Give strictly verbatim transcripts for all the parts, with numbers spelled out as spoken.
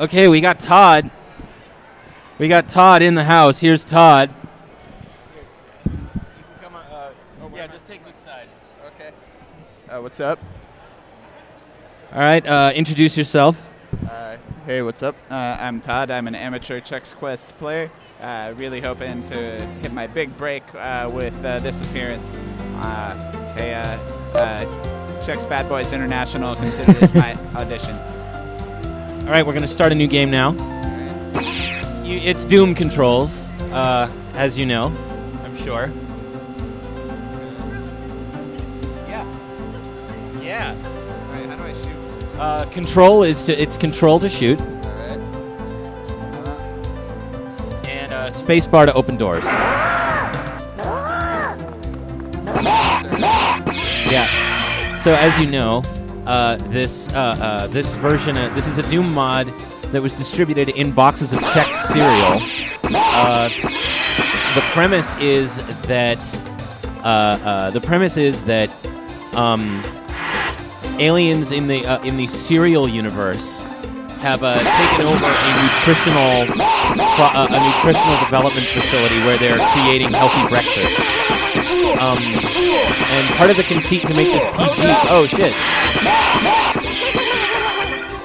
Okay, we got Todd. We got Todd in the house. Here's Todd. You can come on. Uh, oh, yeah, just I? take this side. Okay. Uh, what's up? All right, uh, introduce yourself. Uh, hey, what's up? Uh, I'm Todd. I'm an amateur Chex Quest player. Uh, really hoping to hit my big break uh, with uh, this appearance. Uh, hey, uh, uh, Chex Bad Boys International, consider this my audition. All right, we're going to start a new game now. You, it's Doom controls, uh, as you know, I'm sure. Yeah. Yeah. All right, how do I shoot? Uh, control is to, it's control to shoot. All right. Uh-huh. And uh, space bar to open doors. Yeah. So as you know, uh, this uh, uh, this version, of, this is a Doom mod that was distributed in boxes of Chex cereal. Uh, the premise is that uh, uh, the premise is that um, aliens in the uh, in the cereal universe have uh, taken over a nutritional pro- uh, a nutritional development facility where they're creating healthy breakfasts. Um, and part of the conceit to make this P G. Oh shit.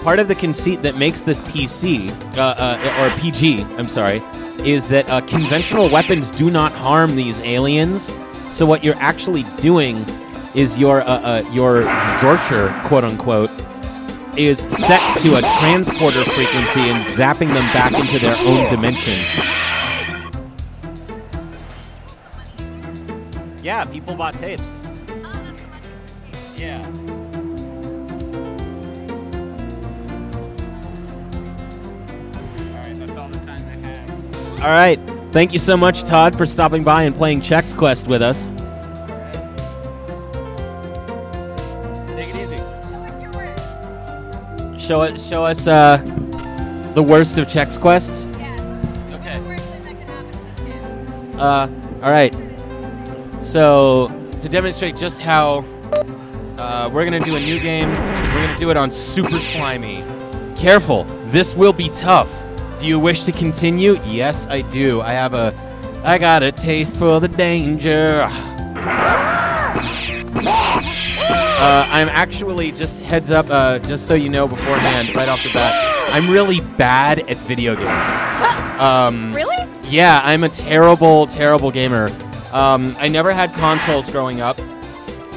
Part of the conceit that makes this P C, uh, uh, or P G, I'm sorry, is that uh, conventional weapons do not harm these aliens. So what you're actually doing is your uh, uh, your Zorcher, quote unquote, is set to a transporter frequency and zapping them back into their own dimension. Yeah, people bought tapes. Yeah. All right. Thank you so much, Todd, for stopping by and playing Chex Quest with us. All right. Take it easy. Show us your worst. Show us, show us uh, the worst of Chex Quest? Yeah. Okay. What's the worst thing that can happen to this game? Uh, all right. So, to demonstrate just how uh, we're going to do a new game, we're going to do it on Super Slimy. Careful. This will be tough. Do you wish to continue? Yes, I do. I have a... I got a taste for the danger. Uh, I'm actually, just heads up, uh, just so you know beforehand, right off the bat, I'm really bad at video games. Um, really? Yeah, I'm a terrible, terrible gamer. Um, I never had consoles growing up.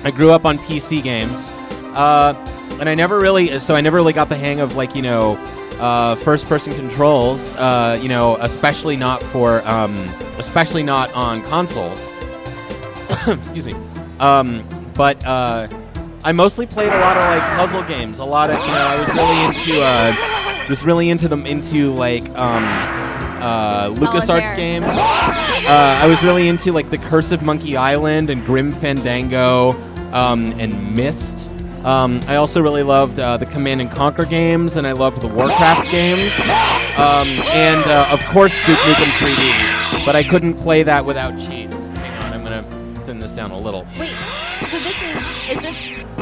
I grew up on P C games. Uh, and I never really... So I never really got the hang of, like, you know... Uh, first-person controls, uh, you know, especially not for, um, especially not on consoles. Excuse me. Um, but uh, I mostly played a lot of like puzzle games. A lot of, you know, I was really into, uh, was really into them, into like um, uh, LucasArts games. Uh, I was really into like the Curse of Monkey Island and Grim Fandango um, and Myst. Um, I also really loved uh, the Command and Conquer games, and I loved the Warcraft games, um, and uh, of course Duke Nukem three D. But I couldn't play that without cheats. Hang on, I'm gonna turn this down a little. Wait, so this is is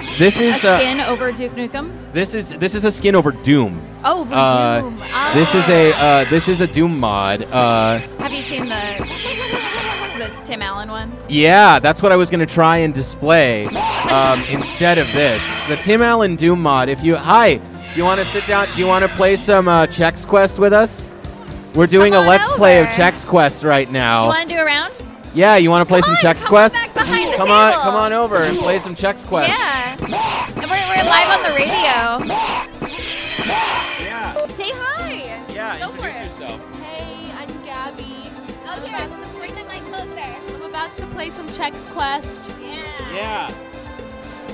this, this is, a skin uh, over Duke Nukem? This is this is a skin over Doom. Oh, over uh, Doom. Ah. This is a uh, this is a Doom mod. Uh, Have you seen the the Tim Allen one? Yeah, that's what I was gonna try and display. Um, instead of this, the Tim Allen Doom mod. If you hi, do you want to sit down? Do you want to play some uh, Chex Quest with us? We're doing a let's over. play of Chex Quest right now. You want to do a round? Yeah, you want to play come some on, Chex come Quest? Back behind the come table. on, come on over and play some Chex Quest. Yeah, we're, we're live on the radio. Yeah. Say hi. Yeah, Go introduce for it. yourself. Hey, I'm Gabby. Oh, here, bring the mic closer. I'm about to play some Chex Quest. Yeah. Yeah.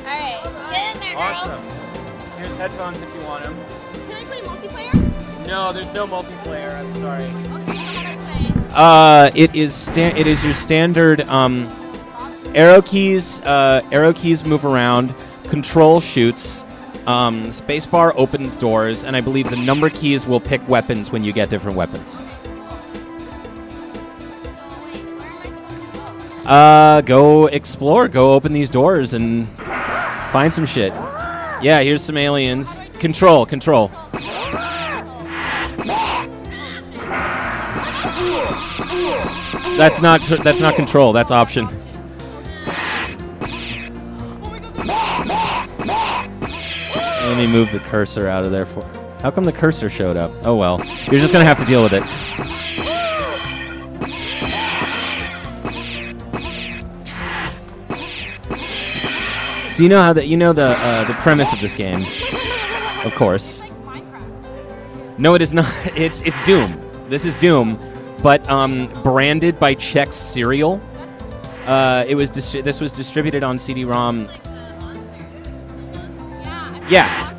All right, get in there, girl. Awesome. Here's headphones if you want them. Can I play multiplayer? No, there's no multiplayer. I'm sorry. Okay, how do I play? Uh, it is sta- It is your standard um, arrow keys. Uh, arrow keys move around. Control shoots. Um, spacebar opens doors, and I believe the number keys will pick weapons when you get different weapons. Okay, cool. So wait, where am I supposed to go? Uh, go explore. Go open these doors and. Find some shit. Yeah, here's some aliens. Control, control. That's not that's not control. That's option. Let me move the cursor out of there. For how come the cursor showed up? Oh well, you're just gonna have to deal with it. So you know how that you know the uh, the premise of this game, of course. No, it is not. It's it's Doom. This is Doom, but um, branded by Chex Cereal. Uh, it was dis- this was distributed on C D ROM. Yeah,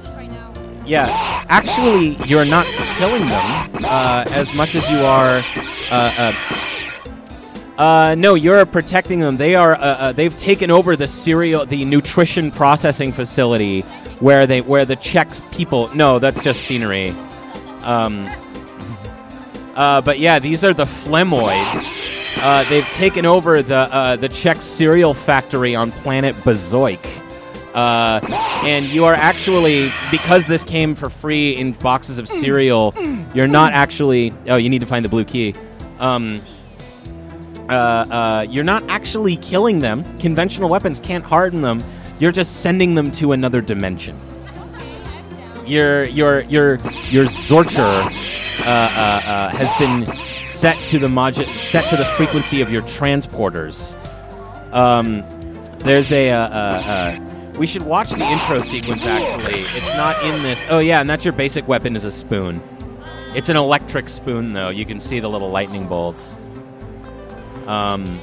yeah. Actually, you're not killing them uh, as much as you are. Uh, uh, Uh, no, you're protecting them. They are. Uh, uh, they've taken over the cereal, the nutrition processing facility, where they, where the Czech people. No, that's just scenery. Um, uh, but yeah, these are the Phlemoids. Uh, they've taken over the uh, the Czech cereal factory on planet Bazoik, uh, and you are actually, because this came for free in boxes of cereal, you're not actually. Oh, you need to find the blue key. Um, Uh, uh, you're not actually killing them. Conventional weapons can't harden them. You're just sending them to another dimension. Your your your your Zorcher uh, uh, uh, has been set to the module, set to the frequency of your transporters. Um, there's a uh, uh, uh, we should watch the intro sequence. Actually, it's not in this. Oh yeah, and that's your basic weapon is a spoon. It's an electric spoon though. You can see the little lightning bolts. Um,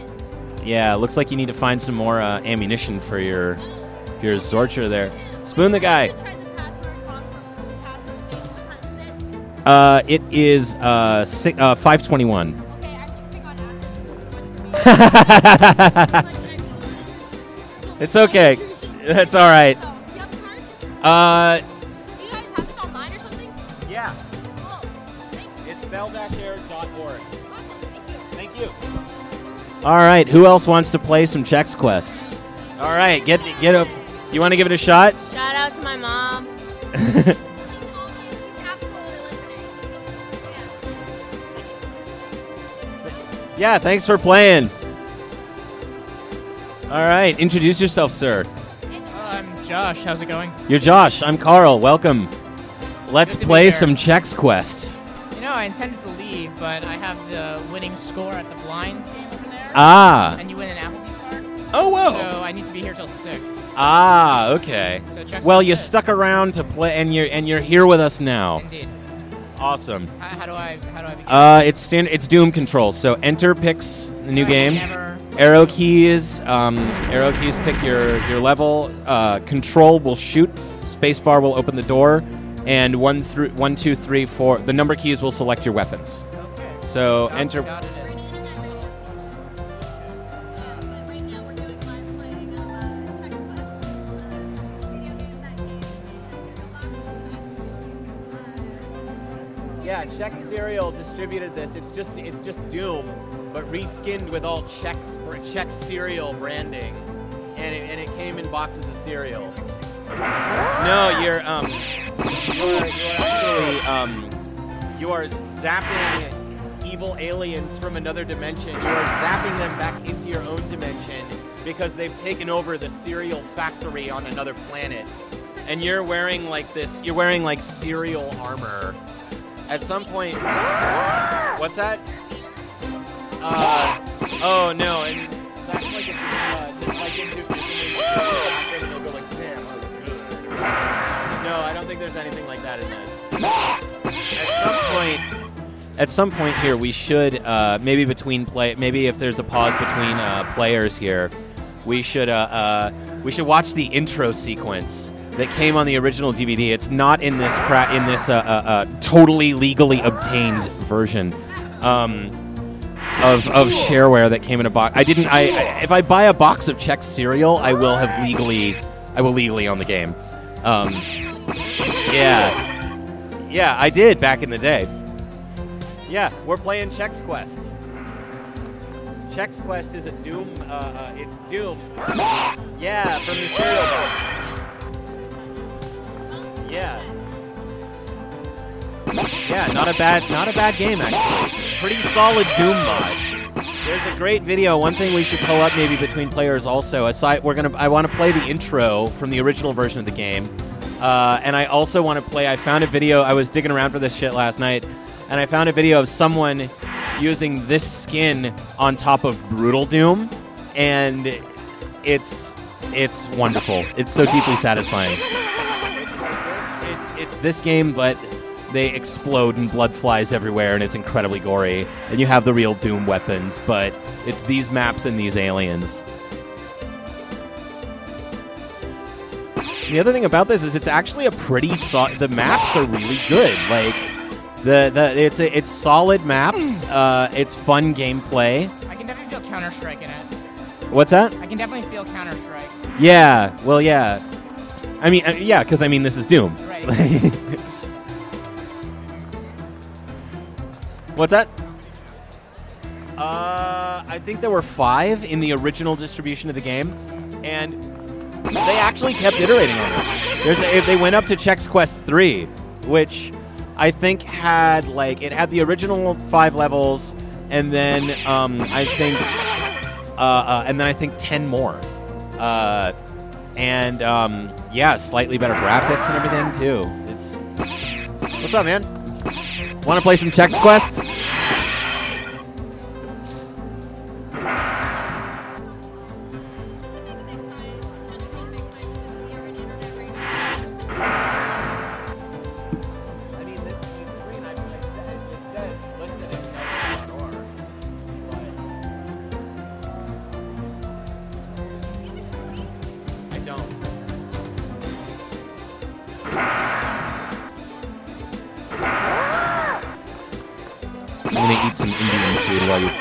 yeah, looks like you need to find some more uh, ammunition for your for your Zorcher there. Spoon the guy. Uh, it is uh, si- uh five twenty-one. Okay, I'm tripping on acid. It's okay. That's all right. Uh, do you guys have this online or something? Yeah. It's bell dash air dot org. All right, who else wants to play some Chex Quest? All right, get get up. You want to give it a shot? Shout out to my mom. Yeah, thanks for playing. All right, introduce yourself, sir. Uh, I'm Josh. How's it going? You're Josh. I'm Carl. Welcome. Let's play some Chex Quest. You know, I intended to leave, but I have the winning score at the blinds. Ah. And you win an Applebee's card. Oh, whoa. So I need to be here till six. Ah, okay. So check well, you stuck around to play, and you're and you're here with us now. Indeed. Awesome. How, how do I? How do I? Begin? Uh, it's stand. It's Doom controls. So enter picks the new I game. Never arrow keys. Um, arrow keys pick your your level. Uh, control will shoot. Spacebar will open the door, and one through one, two, three, four. The number keys will select your weapons. Okay. So got, enter. Got it. Yeah, Chex Cereal distributed this. It's just it's just Doom, but reskinned with all Chex Chex Cereal branding, and it, and it came in boxes of cereal. No, you're um, you're, you're actually um, you are zapping evil aliens from another dimension. You are zapping them back into your own dimension because they've taken over the cereal factory on another planet, and you're wearing like this. You're wearing like cereal armor. At some point, what's that? Uh, oh no, and that's like if uh, just like in Duke Nukem three D, they'll go like, damn, I No, I don't think there's anything like that in this. At some point, at some point here, we should uh, maybe between play, maybe if there's a pause between uh, players here, we should uh, uh, we should watch the intro sequence that came on the original D V D. It's not in this cra- in this uh, uh, uh, totally legally obtained version um, of of shareware that came in a box. I didn't. I, I if I buy a box of Chex cereal, I will have legally. I will legally own the game. Um, yeah, yeah, I did back in the day. Yeah, we're playing Chex Quest. Chex Quest is a Doom. Uh, uh, it's Doom. Yeah, from the cereal box. Yeah. Yeah, not a bad, not a bad game actually. Pretty solid Doom mod. There's a great video. One thing we should pull up maybe between players also. Aside, we're gonna. I want to play the intro from the original version of the game, uh, and I also want to play. I found a video. I was digging around for this shit last night, and I found a video of someone using this skin on top of Brutal Doom, and it's it's wonderful. It's so deeply satisfying. It's it's this game, but they explode and blood flies everywhere, and it's incredibly gory. And you have the real Doom weapons, but it's these maps and these aliens. The other thing about this is it's actually a pretty solid... The maps are really good. Like, the, the it's a, it's solid maps. Uh, it's fun gameplay. I can definitely feel Counter Strike in it. What's that? I can definitely feel Counter Strike. Yeah. Well, yeah. I mean, uh, yeah, because I mean, this is Doom. Right. What's that? Uh, I think there were five in the original distribution of the game, and they actually kept iterating on this. There's a, they went up to Chex Quest three, which I think had like it had the original five levels, and then um, I think, uh, uh, and then I think ten more, uh, and um, yeah, slightly better graphics and everything too. It's what's up, man? Want to play some Chex Quest?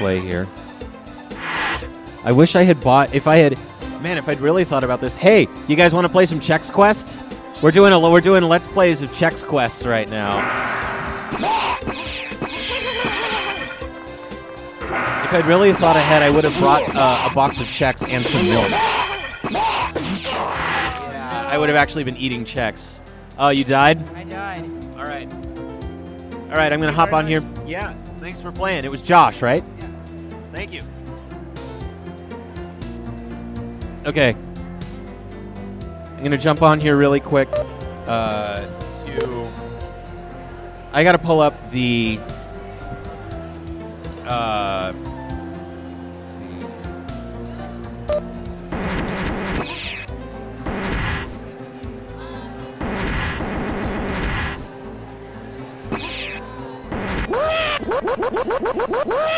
Here. I wish I had bought, if I had, man, if I'd really thought about this. Hey, you guys want to play some Chex Quest? We're doing a, we're doing Let's Plays of Chex Quest right now. If I'd really thought ahead, I would have brought uh, a box of Chex and some milk. Yeah, I would have actually been eating Chex. Oh, you died? I died. All right. All right, I'm going to hop on here. Yeah, thanks for playing. It was Josh, right? Thank you. Okay. I'm going to jump on here really quick. Uh, to I got to pull up the... Uh, let's see.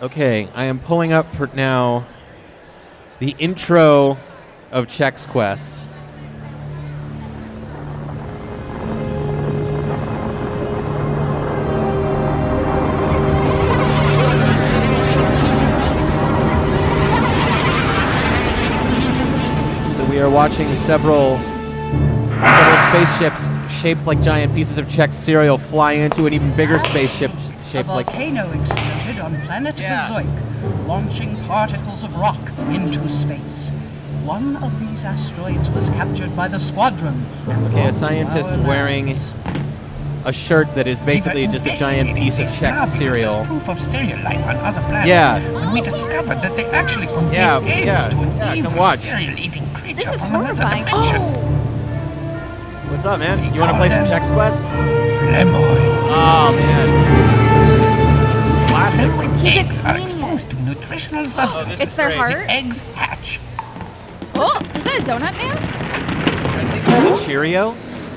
Okay, I am pulling up for now the intro of Chex Quest. So we are watching several several spaceships shaped like giant pieces of Chex cereal fly into an even bigger spaceship shaped like... volcano exploded on planet yeah. Bazoik, launching particles of rock into space. One of these asteroids was captured by the squadron. Okay, a scientist wearing a shirt that is basically just a giant piece of Chex cereal. Proof of cereal life on other planets. Yeah. We discovered that they actually contain yeah, eggs yeah, to an yeah, evil cereal-eating creature. This is horrifying. Oh. What's up, man? You want to play some Chex Quest? Phlemoids. Oh, man. He's eggs are exposed to nutritional substances. Oh, it's their heart? The eggs hatch. Oh, is that a donut man? I think that's a Cheerio.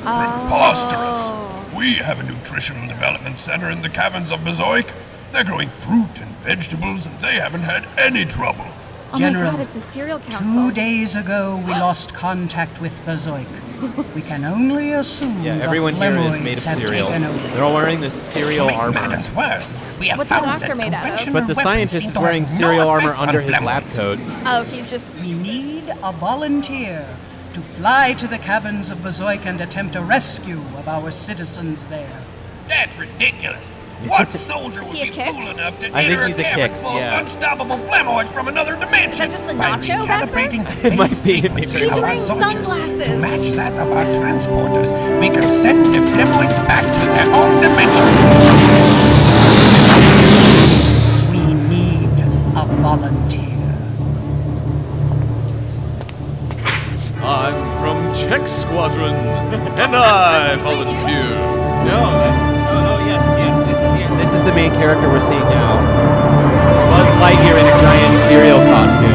Oh. Preposterous. We have a nutritional development center in the caverns of Bazoik. They're growing fruit and vegetables, and they haven't had any trouble. Oh General, my God, it's a cereal council. Two days ago, we lost contact with Bazoik. We can only assume yeah, everyone here is made of cereal. They're all wearing this cereal armor. Worse, we have What's the doctor made out of? But the scientist is wearing cereal armor under his lab coat. Oh, he's just... We need a volunteer to fly to the caverns of Bazoik and attempt a rescue of our citizens there. That's ridiculous. What soldier would be fool enough to I enter think he's a, a Kix, full yeah. of unstoppable Phlemoids from another dimension? Is that just a nacho back there? It might be. She's wearing sunglasses. To match that of our transporters, we can send the Phlemoids back to their own dimension. We need a volunteer. I'm from Chex Squadron, and I volunteer. No, that's... Oh, no, yes, yes. This is the main character we're seeing now. Buzz Lightyear in a giant cereal costume.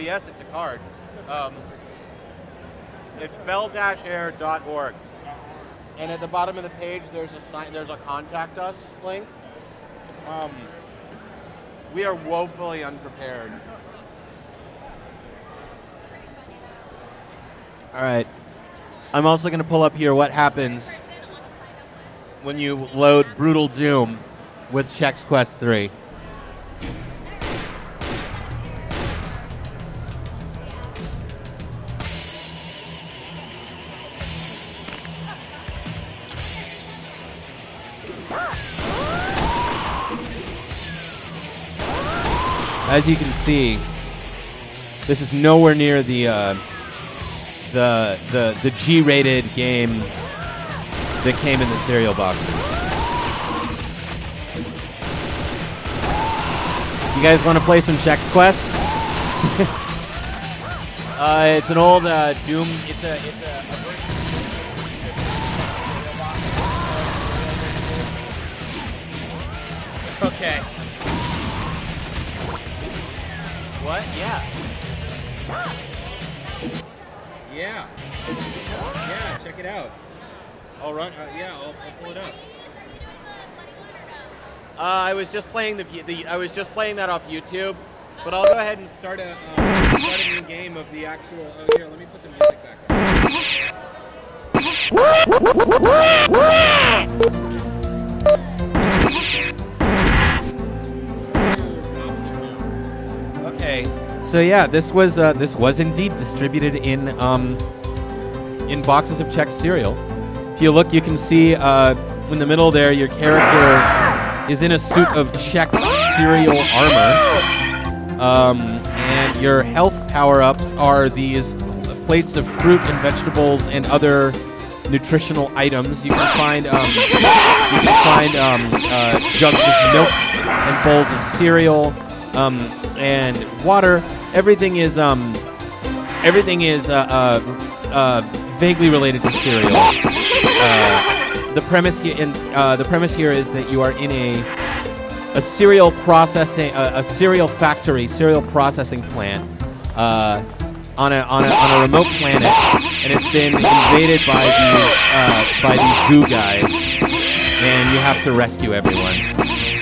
Yes, it's a card. Um, it's bell dash air dot org, and at the bottom of the page, there's a sign, there's a contact us link. Um, we are woefully unprepared. All right, I'm also going to pull up here what happens when you load Brutal Doom with Chex Quest three. As you can see, this is nowhere near the uh, the the the G-rated game that came in the cereal boxes. You guys want to play some Chex Quest? uh, it's an old uh, Doom. It's a it's a. a Okay. What? Yeah. Yeah. Yeah, check it out. I'll run, uh, yeah, I'll, I'll pull it up. Uh, I was just playing the, the, I was just playing that off YouTube, but I'll go ahead and start a, uh, start a new game of the actual, oh here, let me put the music back on. So yeah, this was uh, this was indeed distributed in um, in boxes of Chex cereal. If you look, you can see uh, in the middle there, your character is in a suit of Chex cereal armor, um, and your health power-ups are these plates of fruit and vegetables and other nutritional items. You can find um, you can find um, uh, jugs of milk and bowls of cereal. Um, and water. Everything is um, everything is uh, uh, uh, vaguely related to cereal. Uh, the premise here, in, uh, the premise here is that you are in a a cereal processing, uh, a cereal factory, cereal processing plant uh, on a on a on a remote planet, and it's been invaded by these uh, by these goo guys, and you have to rescue everyone.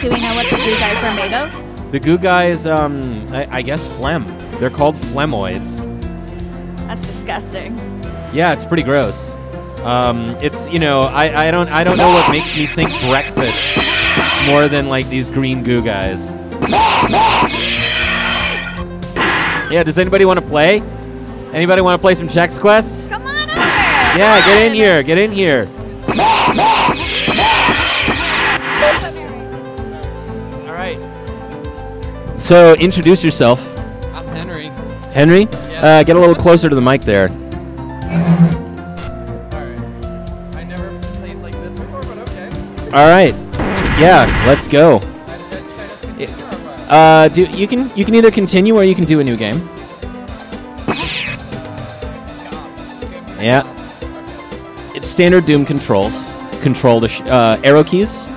Do we know what the goo guys are made of? The goo guys, um, I, I guess phlegm. They're called Phlemoids. That's disgusting. Yeah, it's pretty gross. Um, it's you know, I, I don't I don't know what makes me think breakfast more than like these green goo guys. Yeah, does anybody want to play? Anybody want to play some Chex Quest? Come on over. Yeah, get in here. Get in here. So, introduce yourself. I'm Henry. Henry? Yeah. Uh, get a little closer to the mic there. Alright. I never played like this before, but okay. Alright. Yeah, let's go. Uh, do you can you can either continue or you can do a new game. Yeah. It's standard Doom controls. Control to sh- uh, arrow keys.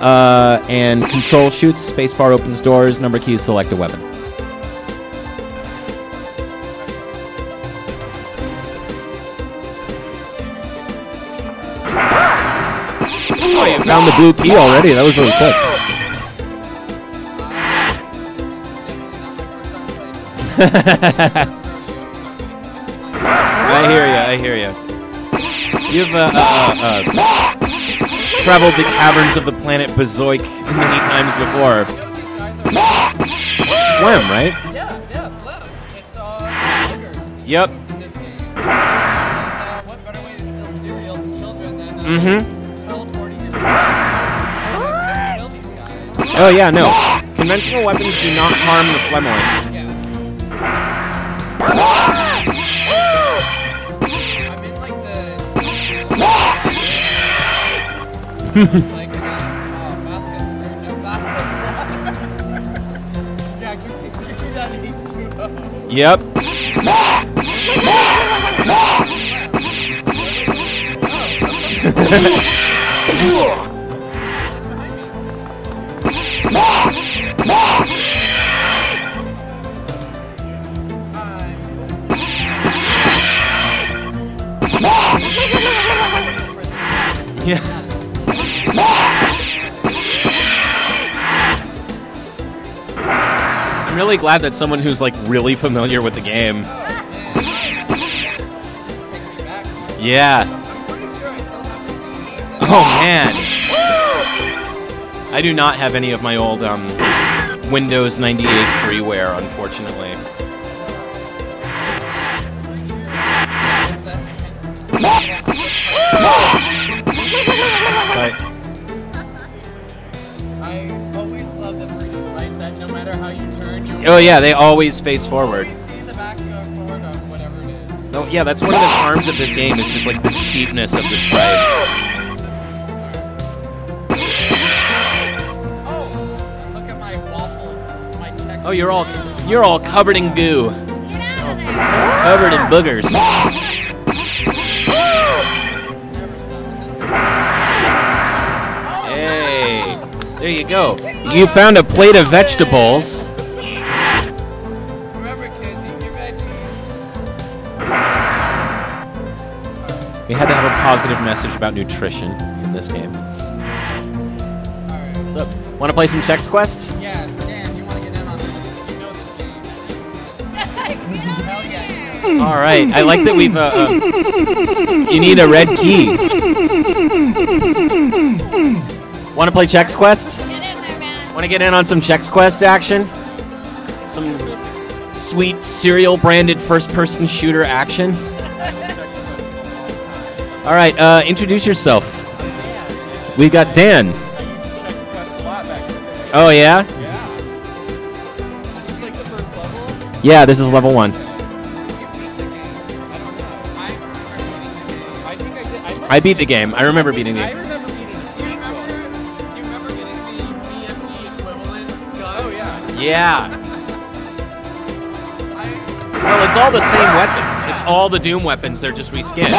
Uh, and control shoots, spacebar opens doors, number keys select a weapon. I am found the blue key already. That was really quick. I hear ya, I hear ya. You've uh, uh, uh, traveled the caverns of the planet Bazoik many times before. Phlegm, right? Yeah, yeah, Phlegm. It's uh, sugars. Yep. In this game. Uh, what better way to sell cereal to children than uh, mm-hmm. teleporting your weapons? You don't kill these guys. Oh yeah, no. Conventional weapons do not harm the Phlemoids. Like, oh, yeah, yep. Yeah. I'm really glad that someone who's like really familiar with the game. Yeah. Oh man. I do not have any of my old um, Windows ninety-eight freeware, unfortunately. But oh yeah, they always face forward. See the back forward on whatever it is. Oh yeah, that's one of the charms of this game is just like the cheapness of the sprites. Oh, look at my waffle, my Chex. Oh, you're all you're all covered in goo. Get out of there. Covered in boogers. Hey, there you go. You found a plate of vegetables. We had to have a positive message about nutrition in this game. Alright. What's up? Want to play some Chex Quest? Yeah, Dan, you want to get in on this? You know this game. Hell yeah. Alright, I like that we've, uh, uh... you need a red key. Want to play Chex Quest? Get in there, man. Want to get in on some Chex Quest action? Some sweet cereal-branded first-person shooter action? All right, uh, introduce yourself. We got Dan. Oh, yeah? Yeah, this is level one. I beat the game. I remember beating it. Yeah. Well, it's all the same weapons. It's all the Doom weapons, they're just reskinned.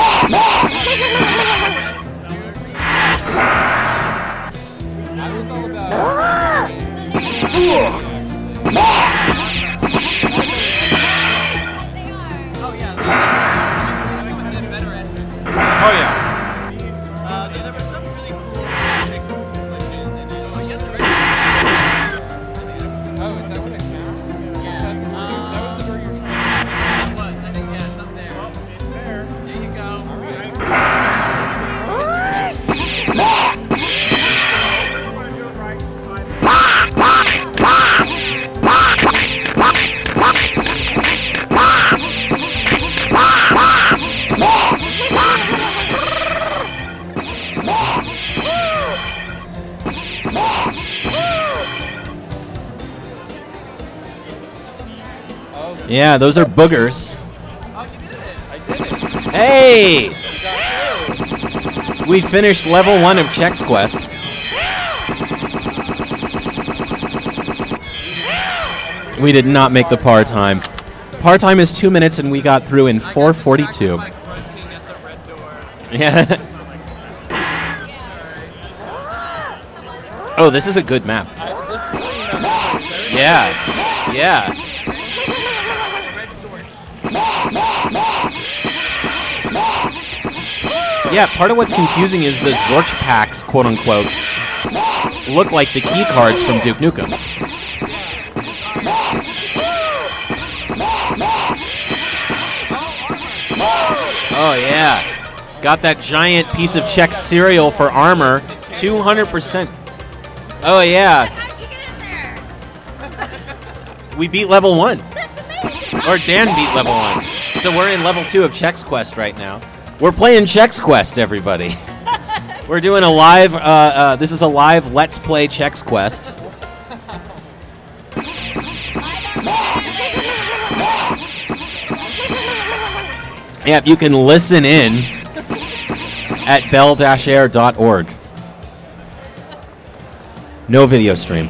Oh yeah. Uh there were some really cool music glitches in it. Oh yeah, the Oh, is that what it sounds? Yeah. Yeah, those are boogers. Oh, you did it. I did it. Hey! We finished level one of Chex Quest. We did not make the par time. Par time is two minutes, and we got through in four forty-two. Yeah. Oh, this is a good map. Yeah. Yeah. Yeah, part of what's confusing is the Zorch packs, quote unquote, look like the key cards from Duke Nukem. Oh yeah, got that giant piece of Chex cereal for armor, two hundred percent. Oh yeah. How'd you get in there? We beat level one. That's amazing. Or Dan beat level one. So we're in level two of Chex Quest right now. We're playing Chex Quest, everybody. We're doing a live, uh, uh, this is a live Let's Play Chex Quest. Yeah, you can listen in at bell dash air dot org. No video stream.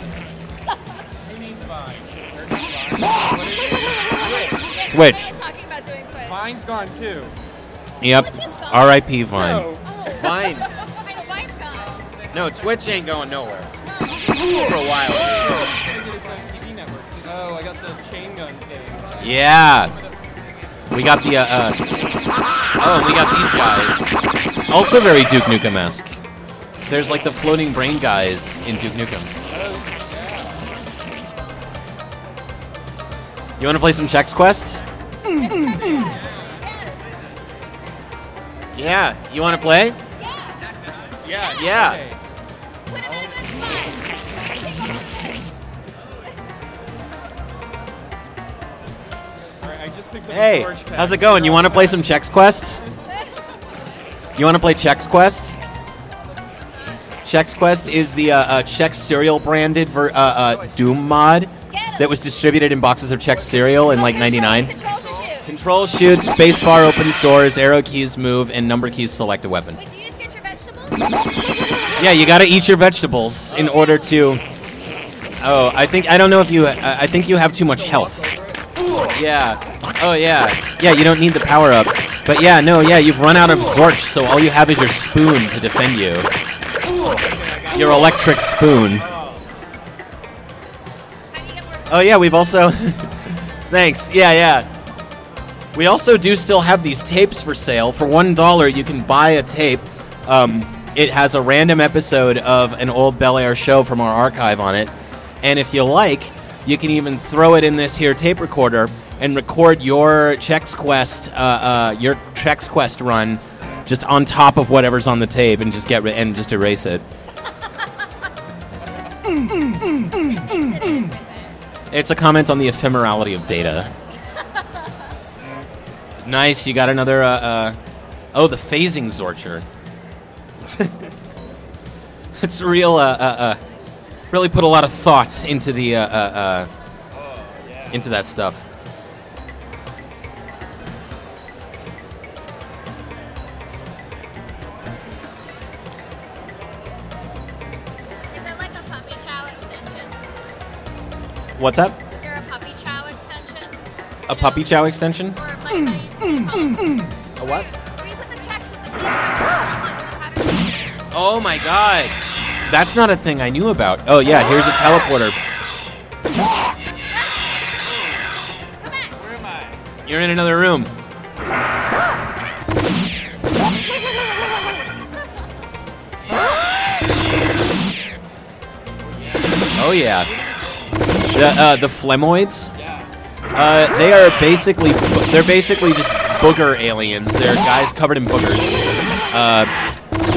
Twitch. Vine's gone too. Yep. R I P Vine. Vine. No, Twitch ain't going nowhere. No. For a while. Oh, I got the chain gun thing. Yeah. We got the, uh, uh, oh, we got these guys. Also very Duke Nukem-esque. There's like the floating brain guys in Duke Nukem. You want to play some Chex Quest? Yeah. You want to play? Yeah. Yeah. Hey, how's it going? You want to play some Chex Quests? You want to play Chex Quest? Chex Quest is the uh, uh, Chex cereal branded ver- uh, uh, Doom mod that was distributed in boxes of Chex cereal in like ninety-nine. Control to shoot. Control shoot, space bar opens doors, arrow keys move, and number keys select a weapon. Wait, do you just get your vegetables? Yeah, you gotta eat your vegetables in order to. Oh, I think I don't know if you. Uh, I think you have too much health. Yeah. Oh, yeah. Yeah, you don't need the power-up. But yeah, no, yeah, you've run out of Zorch, so all you have is your spoon to defend you. Your electric spoon. Oh, yeah, we've also... Thanks. Yeah, yeah. We also do still have these tapes for sale. For one dollar, you can buy a tape. Um, it has a random episode of an old Bel Air show from our archive on it. And if you like, you can even throw it in this here tape recorder and record your Chex Quest, uh, uh, your Chex Quest run, just on top of whatever's on the tape, and just get re- and just erase it. mm, mm, mm, mm, mm, mm. It's a comment on the ephemerality of data. Nice, you got another. Uh, uh, oh, the phasing Zorcher. It's real. Uh, uh, uh, really put a lot of thought into the uh, uh, uh, oh, yeah. into that stuff. What's up? Is there a puppy chow extension? A puppy chow extension? Or a bite A what? Where you put the checks with the puppy. Oh my god. That's not a thing I knew about. Oh yeah, here's a teleporter. Come back. Where am I? You're in another room. Oh yeah. The uh, the Phlemoids, uh, they are basically bo- they're basically just booger aliens. They're guys covered in boogers, uh,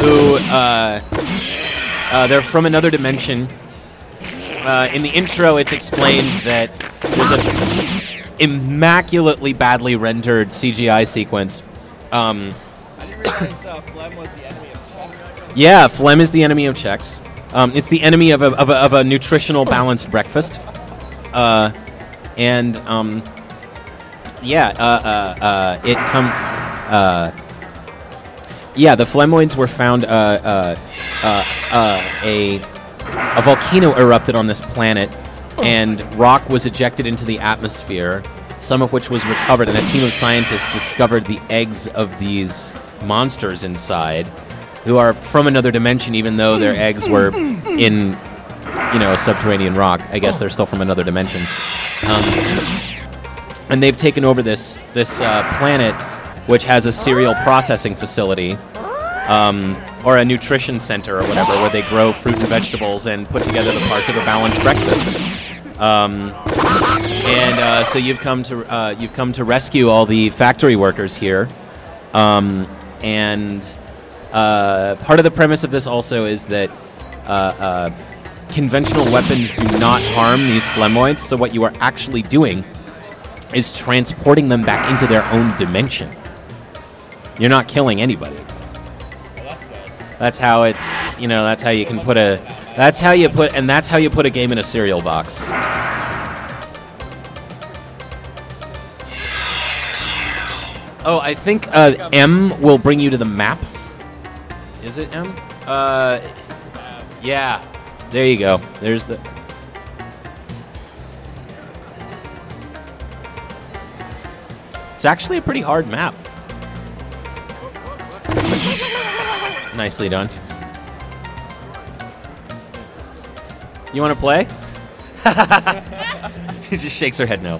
who uh, uh, they're from another dimension. Uh, in the intro, it's explained that there's an immaculately badly rendered C G I sequence. Um, I didn't realize uh, Phlem was the enemy of Chex. Yeah, Phlem is the enemy of Chex. Um, it's the enemy of a of a, of a nutritional balanced breakfast. Uh, and, um, yeah, uh, uh, uh, it come, uh, yeah, the Phlemoids were found, uh, uh, uh, uh, a, a volcano erupted on this planet, and rock was ejected into the atmosphere, some of which was recovered, and a team of scientists discovered the eggs of these monsters inside, who are from another dimension, even though their eggs were in... you know, subterranean rock. I guess they're still from another dimension. Um, and they've taken over this this uh, planet, which has a cereal processing facility. um, or a nutrition center or whatever, where they grow fruit and vegetables and put together the parts of a balanced breakfast. Um, and uh, so you've come to uh, you've come to rescue all the factory workers here. Um, and uh, part of the premise of this also is that uh, uh, conventional weapons do not harm these Phlemoids. So what you are actually doing is transporting them back into their own dimension. You're not killing anybody. That's how it's, you know, that's how you can put a, that's how you put, and that's how you put a game in a cereal box. Oh, I think uh, M will bring you to the map. Is it M? Uh, yeah. There you go. There's the... It's actually a pretty hard map. Nicely done. You want to play? She just shakes her head no.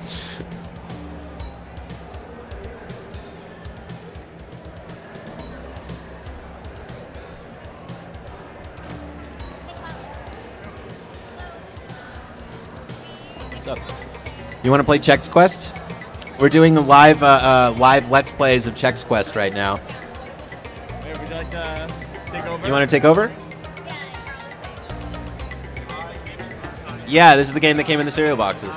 What's up? You want to play Chex Quest? We're doing a live, uh, uh, live Let's Plays of Chex Quest right now. You want to take over? Yeah, this is the game that came in the cereal boxes.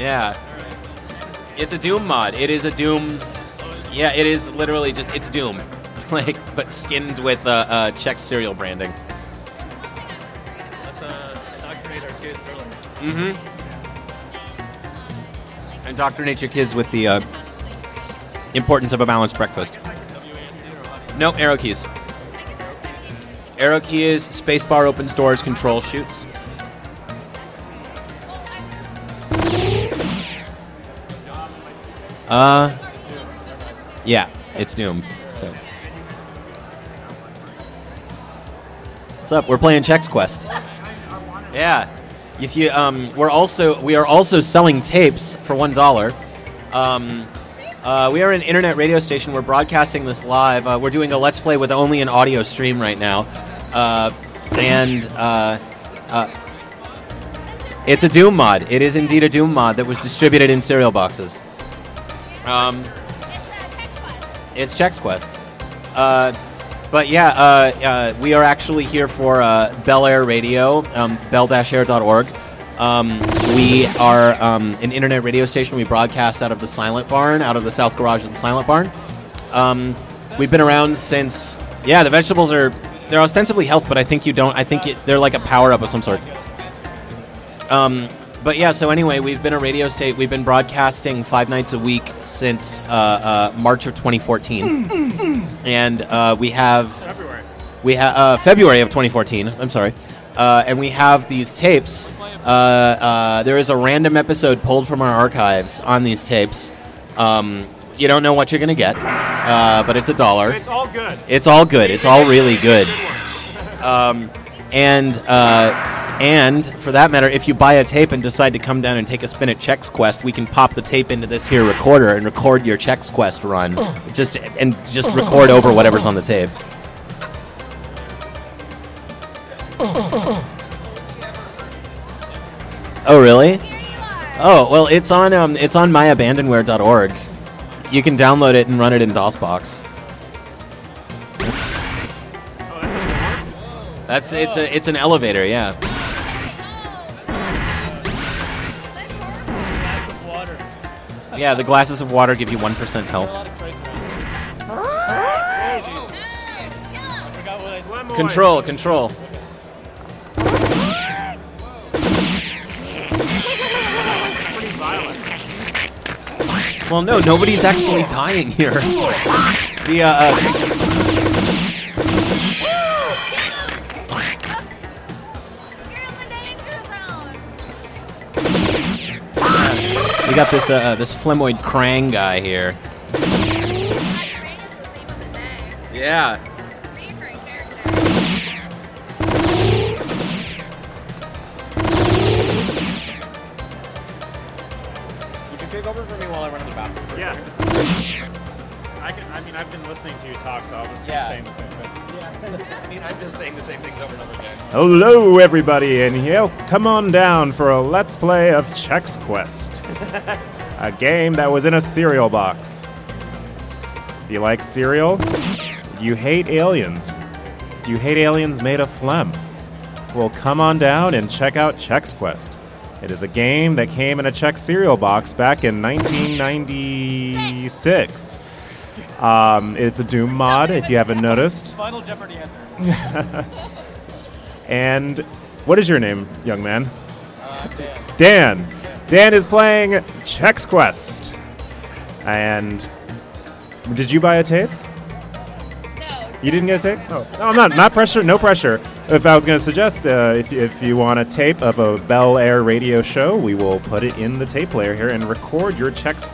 Yeah. It's a Doom mod. It is a Doom... Yeah, it is literally just... It's Doom. Like, but skinned with uh, uh, Chex cereal branding. Let's uh, indoctrinate our kids early. Mm-hmm. Indoctrinate your kids with the uh, importance of a balanced breakfast. No, arrow keys. Arrow key is spacebar opens doors, control shoots. Uh, yeah, it's Doom. So. What's up? We're playing Chex Quest. Yeah, if you um, we're also we are also selling tapes for one dollar. Um. Uh, we are an internet radio station. We're broadcasting this live. Uh, we're doing a Let's Play with only an audio stream right now. Uh, and uh, uh, it's a Doom mod. It is indeed a Doom mod that was distributed in cereal boxes. Um, it's Chex Quest. Uh, but yeah, uh, uh, we are actually here for uh, Bel Air Radio, um, bell dash air dot org. Um, we are um, an internet radio station. We broadcast out of the Silent Barn, out of the South Garage of the Silent Barn. Um, we've been around since. Yeah, the vegetables are they're ostensibly health, but I think you don't. I think it, they're like a power up of some sort. Um, but yeah, so anyway, we've been a radio state. We've been broadcasting five nights a week since uh, uh, March of twenty fourteen, and uh, we have February. We have uh, February of twenty fourteen. I'm sorry, uh, and we have these tapes. Uh, uh, there is a random episode pulled from our archives on these tapes. Um, you don't know what you're going to get, uh, but it's a dollar. It's all good. It's all good. It's all really good. Um, and uh, and for that matter, if you buy a tape and decide to come down and take a spin at Chex Quest, we can pop the tape into this here recorder and record your Chex Quest run. Just and just record over whatever's on the tape. Oh really? Oh well, it's on um, it's on my abandonware dot org. You can download it and run it in DOSBox. That's, that's it's a it's an elevator, yeah. Yeah, the glasses of water give you one percent health. Control, control. Well, no, nobody's actually dying here. The, uh, uh, we got this uh, this Phlemoid Krang guy here. Yeah. I can. I mean, I've been listening to you talk, so I'll just keep yeah. saying the same things. Yeah. I mean, I'm just saying the same things over and over again. Hello, everybody in here. Come on down for a Let's Play of Chex Quest, a game that was in a cereal box. Do you like cereal? Do you hate aliens? Do you hate aliens made of phlegm? Well, come on down and check out Chex Quest. It is a game that came in a Czech cereal box back in nineteen ninety-six. Um, it's a Doom mod, if you haven't noticed. Final Jeopardy answer. And what is your name, young man? Uh, Dan. Dan. Dan is playing Chex Quest. And did you buy a tape? No. You didn't get a tape? Oh, no, I'm not. Not pressure. No pressure. If I was going to suggest, uh, if, if you want a tape of a Bel Air radio show, we will put it in the tape player here and record your Chex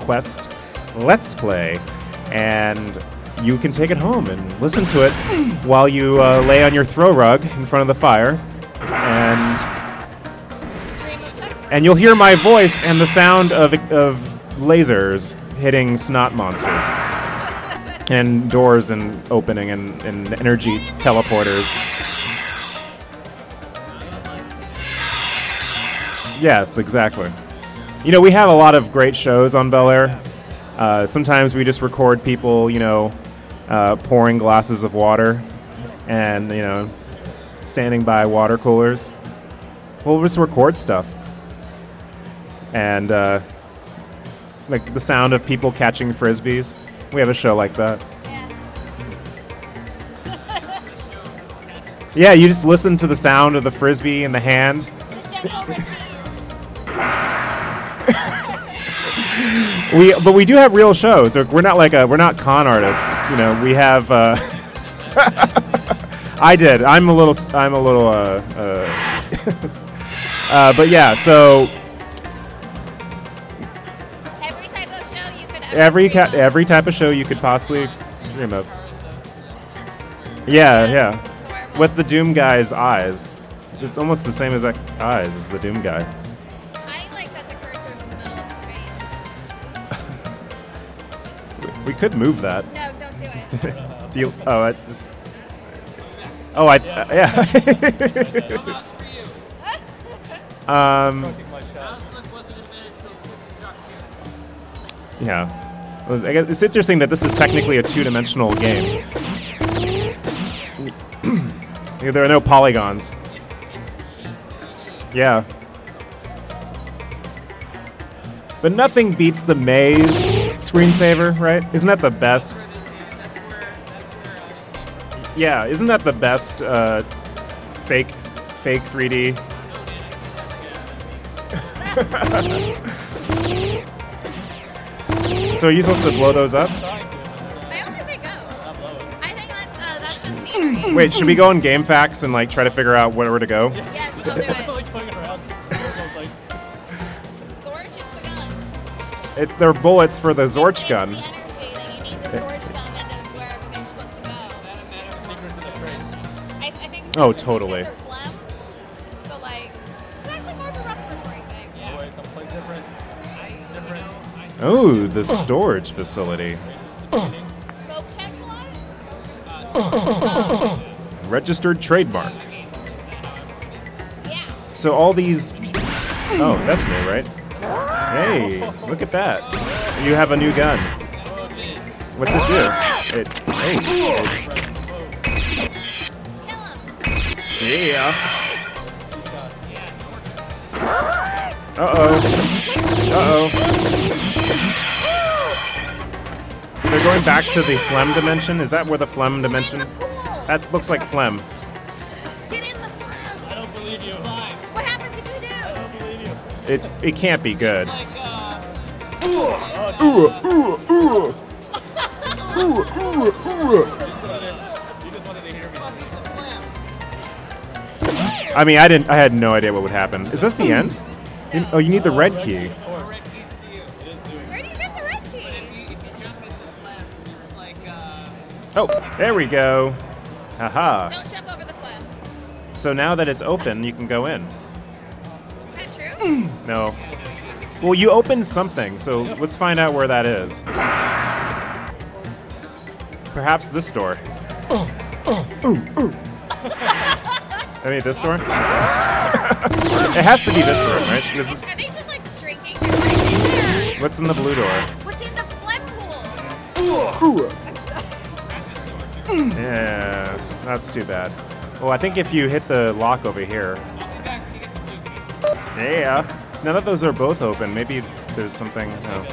Quest Let's Play. And you can take it home and listen to it while you uh, lay on your throw rug in front of the fire. And and you'll hear my voice and the sound of of lasers hitting snot monsters. And doors and opening and, and energy teleporters. Yes, exactly. You know, we have a lot of great shows on Bel Air. Uh, sometimes we just record people, you know, uh, pouring glasses of water and, you know, standing by water coolers. We'll just record stuff. And, uh, like, the sound of people catching frisbees. We have a show like that. Yeah. Yeah, you just listen to the sound of the frisbee in the hand. we, but we do have real shows. We're not like a, we're not con artists. You know, we have. Uh, I did. I'm a little. I'm a little. Uh, uh, uh, but yeah, so. Every ca- every type of show you could possibly dream of. Yeah, yeah. With the Doom guy's eyes. It's almost the same as eyes as the Doom guy. I like that the cursor's in the middle of the screen. We could move that. No, don't do it. do you, oh, I just... Oh, I... Uh, yeah. um... Yeah. I guess it's interesting that this is technically a two-dimensional game. There are no polygons. Yeah. But nothing beats the maze screensaver, right? Isn't that the best? Yeah, isn't that the best uh, fake fake three D? So are you supposed to blow those up? I don't think they go. I think that's, uh, that's just scenery. Wait, should we go on GameFAQs and like try to figure out where to go? Yes, I'll do it. Zorch, it's the gun. It, they're bullets for the Zorch gun. The energy that you need to Zorch them into wherever they're supposed to go. I, I think oh, totally. Oh, the storage facility. Smoke checks a lot? Registered trademark. Yeah. So all these... Oh, that's new, right? Hey, look at that. You have a new gun. What's it do? It... Hey. Yeah. Uh-oh. Uh-oh. So they're going back to the phlegm dimension? Is that where the phlegm dimension? That looks like phlegm. Get in the phlegm! I don't believe you. What happens if you do? I don't believe you. It, it can't be good. Like, uh... Ooh, ooh, ooh, ooh. Ooh, ooh, ooh. I mean, I didn't. I had no idea what would happen. Is this the end? No. Oh, you need the red key. Oh, there we go. Haha. Don't jump over the flap. So now that it's open, you can go in. Is that true? No. Well, you opened something, so let's find out where that is. perhaps this door. Oh, oh, ooh, ooh. I mean, this door? It has to be this room, right? This is... Are they just, like, drinking? Right? What's in the blue door? What's in the phlegm pool? I'm sorry. Yeah, that's too bad. Well, I think if you hit the lock over here... Yeah. Now that those are both open, maybe there's something... Oh.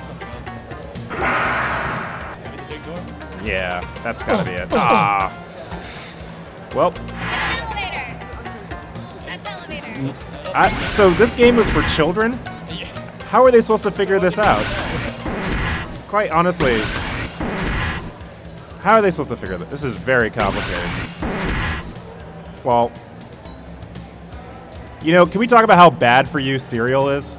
Yeah, that's gotta be it. Ah. Well... I, so this game was for children? How are they supposed to figure this out? Quite honestly, how are they supposed to figure this? This is very complicated. Well, you know, can we talk about how bad for you cereal is?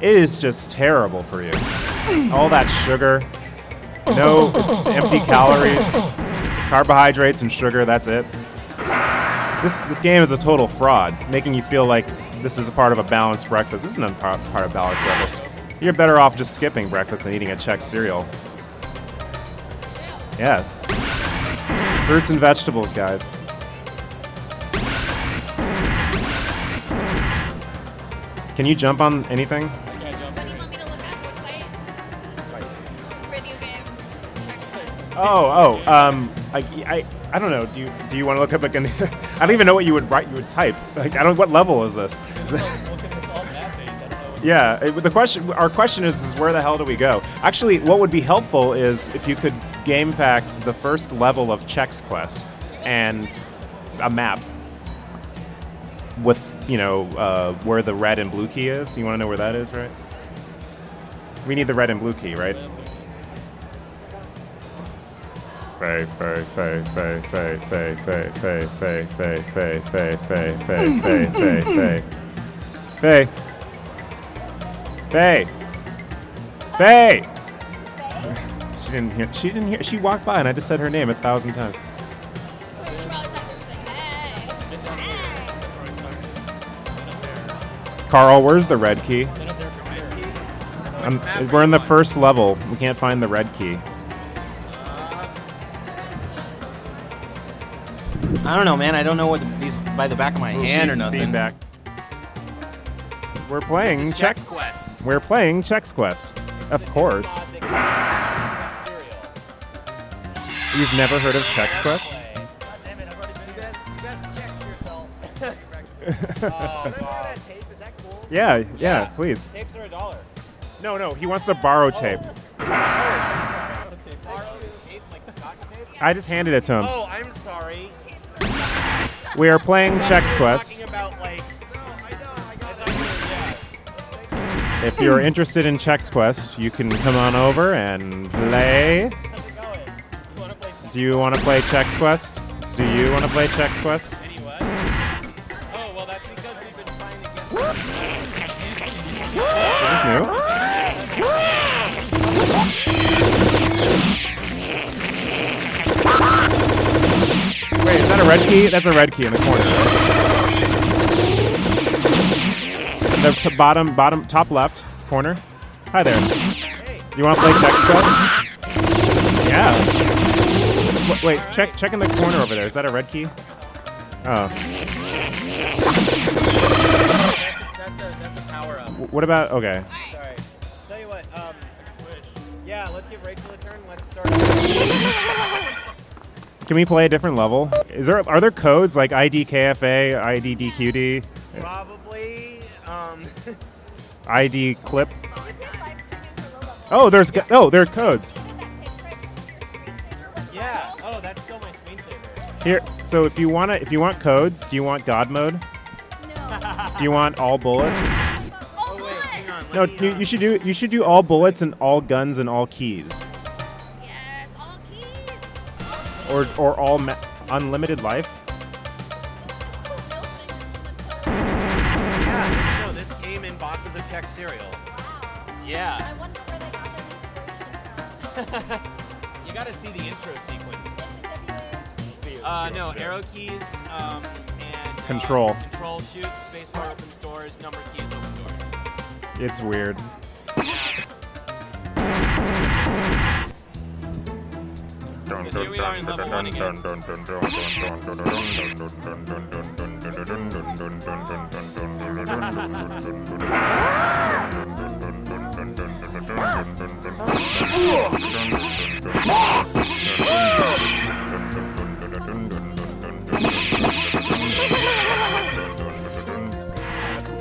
It is just terrible for you. All that sugar, no empty calories, carbohydrates and sugar, that's it. This this game is a total fraud, making you feel like this is a part of a balanced breakfast. This isn't a part of balanced breakfast. You're better off just skipping breakfast than eating a Chex cereal. Yeah. Fruits and vegetables, guys. Can you jump on anything? What do you want me to look at? What site? Site. Video games. Oh, oh, um, I... I I don't know. Do you do you want to look up like an? I don't even know what you would write. You would type. Like I don't. What level is this? Yeah. It, the question. Our question is, is where the hell do we go? Actually, what would be helpful is if you could GameFAQs the first level of Chex Quest and a map with you know uh, where the red and blue key is. You want to know where that is, right? We need the red and blue key, right? Fay, fay, fay, fay, fay, fay, fay, fay, fay, fay, fay, fay, fay, fay, fay, fay, fay, fay, fay. She didn't hear. She didn't hear. She walked by, and I just said her name a thousand times. Carl, where's the red key? We're in the first level. We can't find the red key. I don't know, man. I don't know what these by the back of my Ooh, hand or nothing. Feedback. We're playing Chex Quest. We're playing Chex Quest, of course. You've never heard of Chex Quest? God damn it! I've already been there. You guys check yourself. Oh, wow. Tape? Is that cool? Yeah, yeah, yeah. Please. Tapes are a dollar. No, no. He wants to borrow tape. I just handed it to him. Oh, I'm sorry. We are playing Chex Quest. About, like, no, I know, I got yeah. If you're interested in Chex Quest, you can come on over and play. How's it going? You wanna play Chex? Do you want to play Chex Quest? Do you want to play Chex Quest? Anyway. Oh, well, that's because we've been trying to get... Is this new? Wait, is that a red key? That's a red key in the corner. The t- bottom, bottom, top left corner. Hi there. You want to play Chex Quest? Yeah. Wait, wait, check, check in the corner over there. Is that a red key? Oh. That's a, that's a power up. What about? Okay. Sorry. Tell you what. Um. Yeah, let's give Rachel a turn. Let's start. Can we play a different level? Is there are there codes like I D K F A, I D D Q D? Probably. Um, I D clip. Oh, there's oh there are codes. Yeah. Oh, that's still my screensaver. Here. So if you want if you want codes, do you want God mode? No. Do you want all bullets? Oh, wait, hang on, no. Me, you, you should do you should do all bullets and all guns and all keys. Or or all ma- unlimited life? Yeah, no, this game in boxes of Chex cereal. Wow. Yeah. I wonder where they got their inspiration from. You gotta see the intro sequence. Uh, no, arrow keys, um, and... Control. Uh, control, shoot, spacebar opens doors, number keys open doors. It's weird. So here we are in level one again.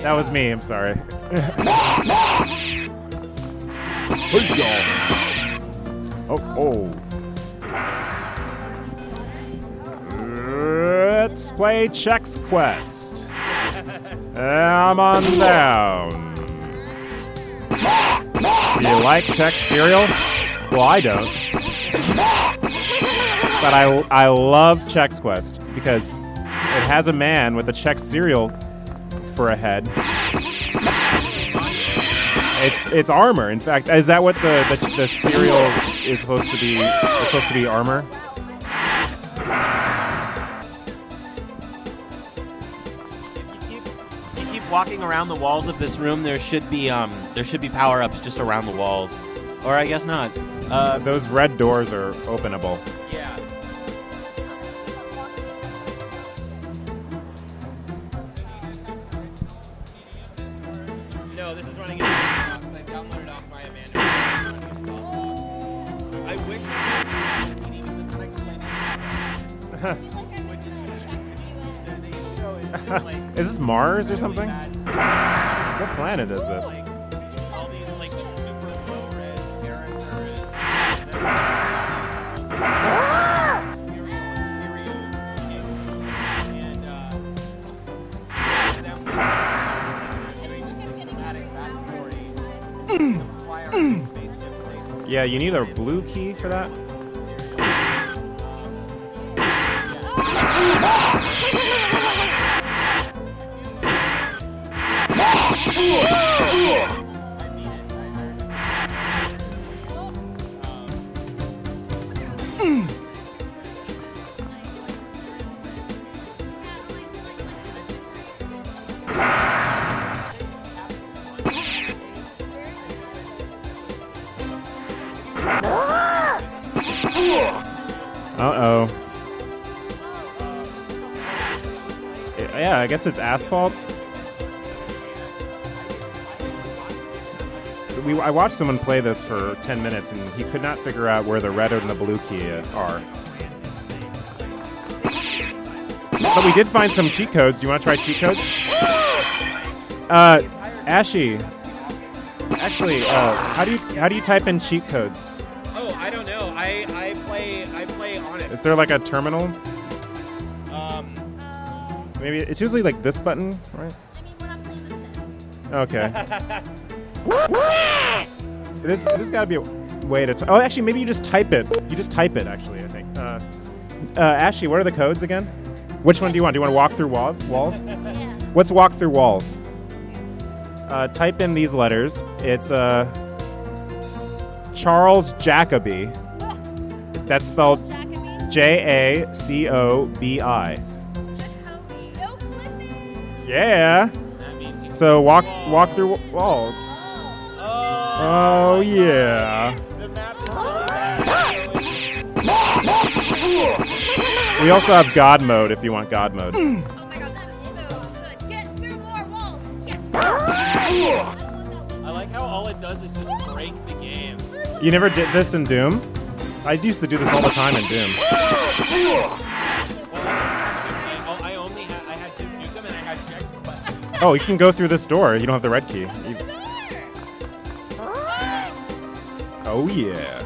That was me, I'm sorry. Oh, oh. Let's play Chex Quest. I'm on down. Do you like Chex cereal? Well, I don't. But I, I love Chex Quest because it has a man with a Chex cereal for a head. It's it's armor. In fact, is that what the, the the cereal is supposed to be? It's supposed to be armor. If you keep, if you keep walking around the walls of this room, there should be um there should be power ups just around the walls, or I guess not. Uh, Those red doors are openable. Yeah. Is this Mars or something? What planet is this? Yeah, you need a blue key for that. Uh-oh. Yeah, I guess it's asphalt. So we, I watched someone play this for ten minutes, and he could not figure out where the red and the blue key are. But we did find some cheat codes. Do you want to try cheat codes? Uh, Ashy. Actually, uh, how do you how do you type in cheat codes? Oh, I don't know. I, I play I play Honest. Is there like a terminal? Um, maybe it's usually like this button, right? Okay. This there's got to be a way to. T- oh, actually, maybe you just type it. You just type it. Actually, I think. Uh, uh, Ashley, what are the codes again? Which one do you want? Do you want to walk through walls? Walls? Yeah. What's walk through walls? Uh, type in these letters. It's uh. Charles Jacobi. That's spelled J A C O B I. Yeah. So walk walk through walls. Oh, oh yeah. We also have God mode if you want God mode. Oh my god, this is so good. Get through more walls. Yes. I like how all it does is just break the game. You never did this in Doom? I used to do this all the time in Doom. Well, I only had, I had Duke Nukem and I had Chex Quest. Oh, you can go through this door. You don't have the red key. You... Oh, yeah.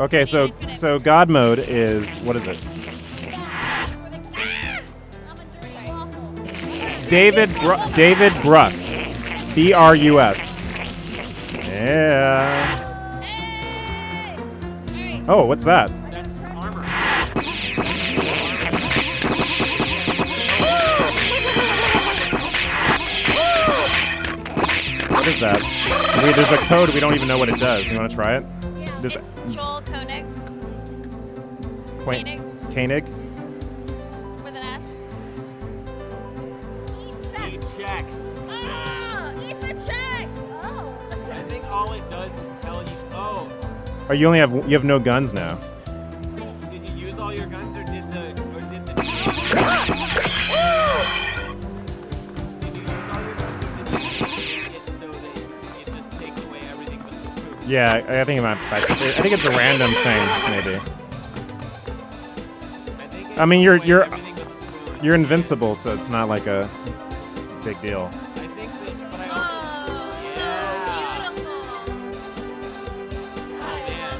Okay, so so God mode is what is it? David Br- David Bruss, B R U S. Yeah. Oh, what's that? That's armor. What is that? Wait, there's a code we don't even know what it does. You want to try it? Just Joel Koenigs. Koenigs. Koenig. With an S. Chex. Ah, eat the Chex. Oh. I think all it does is tell you. Oh. Oh, you only have you have no guns now. Did you use all your guns, or did the or did the? Did you use all your guns, or did the it so that it just takes away everything but the spoon? Yeah, I think it might. I think it's a random thing, maybe. I mean, you're you're you're invincible, so it's not like a big deal. I think that, but I also, oh, yeah.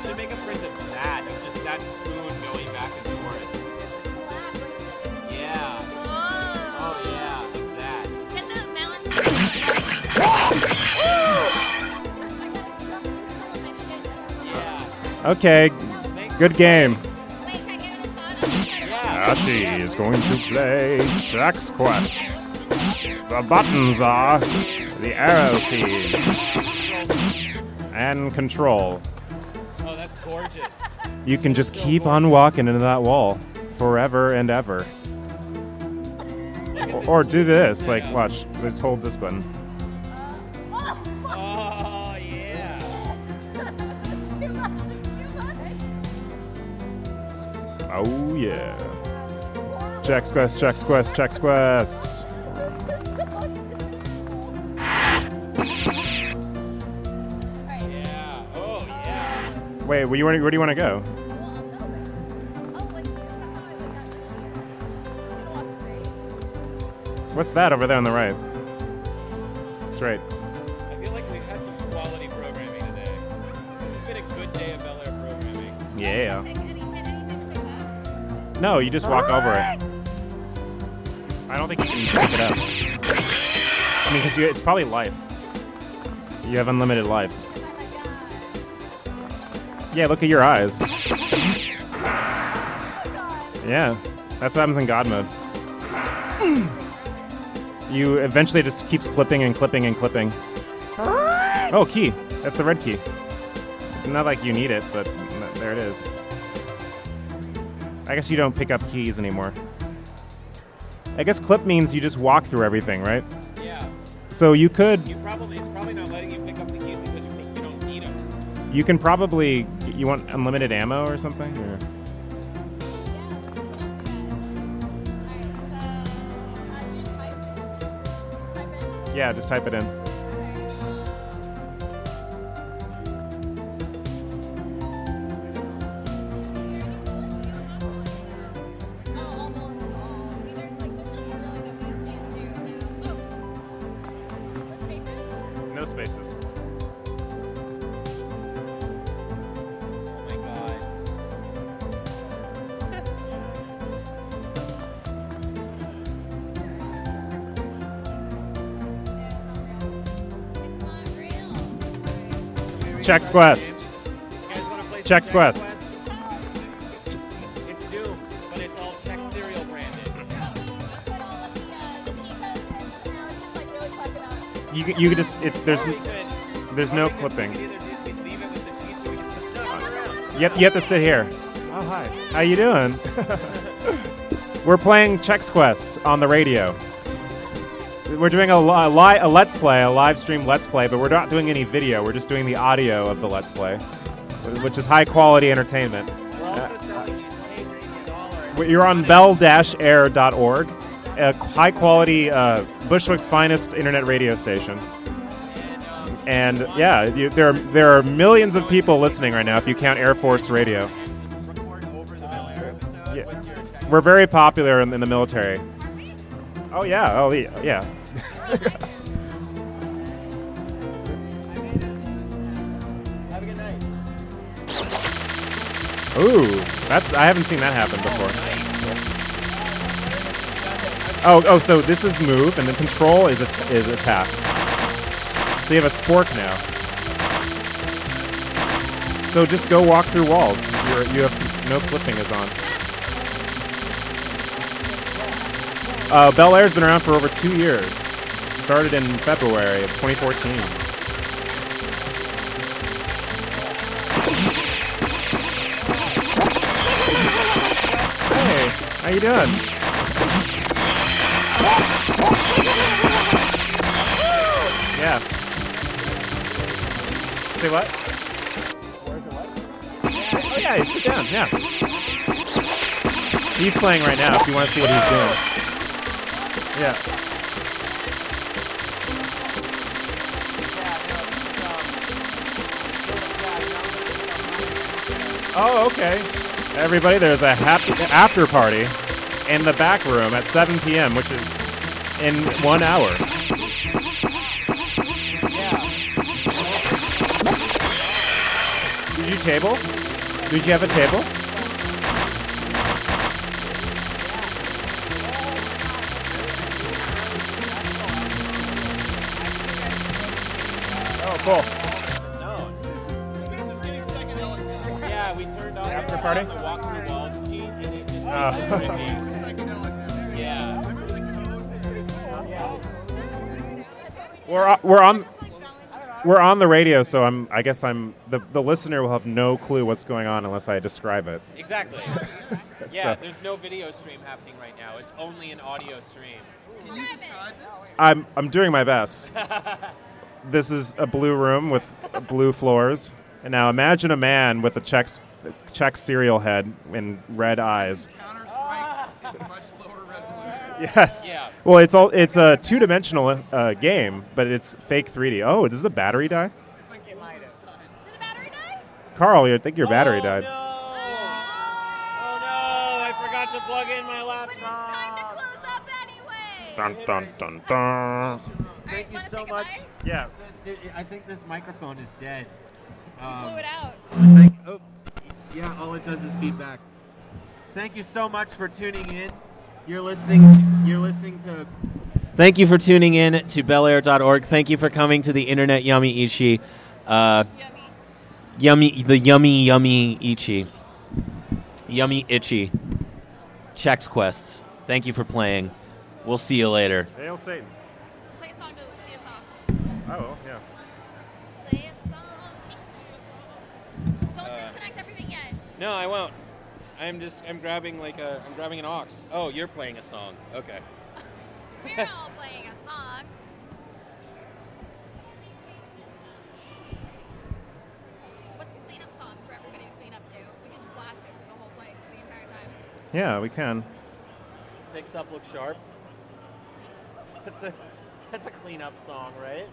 So beautiful. God, I love this. You should make a print of that, of just that spoon going back and forth. Yeah. Whoa. Oh yeah, like that. Can the melon? Yeah. Okay. Good game. She is going to play Chex Quest. The buttons are the arrow keys and control. Oh, that's gorgeous. You can just so keep gorgeous. on walking into that wall forever and ever. Or, or do this, like, watch, just hold this button. Oh, yeah. That's too much, it's too much. Oh, yeah. Chex Quest, Chex Quest, Chex Quest. Yeah. Oh, yeah. Wait, where, you want, where do you want to go? Well, I'll go there. Oh, like, somehow I, like, actually get a lot of space. What's that over there on the right? Straight. I feel like we've had some quality programming today. This has been a good day of Bel Air programming. Yeah. No, you just walk over it. I don't think you can pick it up. I mean, because it's probably life. You have unlimited life. Yeah, look at your eyes. Yeah, that's what happens in God mode. You eventually just keeps clipping and clipping and clipping. Oh, key. That's the red key. Not like you need it, but there it is. I guess you don't pick up keys anymore. I guess clip means you just walk through everything, right? Yeah. So you could... You probably, it's probably not letting you pick up the keys because you, you don't need them. You can probably... You want unlimited ammo or something? Or? Yeah, just type it in. Chex Quest. Chex Quest. It's Doom, but it's all Chex cereal branded. You you just it, there's there's no clipping. Yep, you, you have to sit here. Oh hi, how you doing? We're playing Chex Quest on the radio. We're doing a, li- a, li- a Let's Play, a live stream Let's Play, but we're not doing any video. We're just doing the audio of the Let's Play, which is high-quality entertainment. We're also selling you eight dollars. You're on bell dash air dot org, a high-quality uh, Bushwick's finest internet radio station. And, yeah, you, there, are, there are millions of people listening right now if you count Air Force Radio. Yeah. We're very popular in, in the military. Oh, yeah. Oh, yeah. Yeah. Have a good night. Ooh, that's I haven't seen that happen before. Oh, oh, so this is move, and then control is at- is attack. So you have a spork now. So just go walk through walls. You're, you have no clipping is on. Uh, Bel Air's been around for over two years. Started in February of twenty fourteen. Hey, how you doing? Say what? Where is it what? Oh, yeah, you sit down, yeah. He's playing right now if you want to see what he's doing. Yeah. Oh, okay. Everybody, there's a happy after party in the back room at seven p.m., which is in one hour. Yeah. Did you table? Did you have a table? Oh, cool. Party? Uh, we're we're on we're on the radio, so I'm I guess I'm the the listener will have no clue what's going on unless I describe it. Exactly. Yeah, so. There's no video stream happening right now. It's only an audio stream. Can you describe this? I'm I'm doing my best. This is a blue room with blue floors. And now imagine a man with a Chex Chex cereal head and red eyes. Counter Strike in much lower resolution. Yes. Yeah. Well, it's all it's a two-dimensional uh, game, but it's fake three D. Oh, does the battery die? It's like it might have. Did the battery die? Carl, I think your oh, battery died. No. Oh no! I forgot to plug in my laptop. But it's time to close up anyway. Dun dun dun dun. Thank you so much. Yeah. This, dude, I think this microphone is dead. Um, blew it out. I think, oh, yeah, all it does is feedback. Thank you so much for tuning in. You're listening to, you're listening to... Thank you for tuning in to bell air dot org. Thank you for coming to the Internet Yami-Ichi. Uh, yummy. Yummy. The Yummy Yami-Ichi. Yami-Ichi. Chex Quests. Thank you for playing. We'll see you later. Hail Satan. Play a song to see us off. Oh, yeah. No, I won't. I'm just I'm grabbing like a I'm grabbing an aux. Oh, you're playing a song. Okay. We're all playing a song. What's the cleanup song for everybody to clean up to? We can just blast it for the whole place for the entire time. Yeah, we can. Fix up, look sharp. That's a that's a cleanup song, right?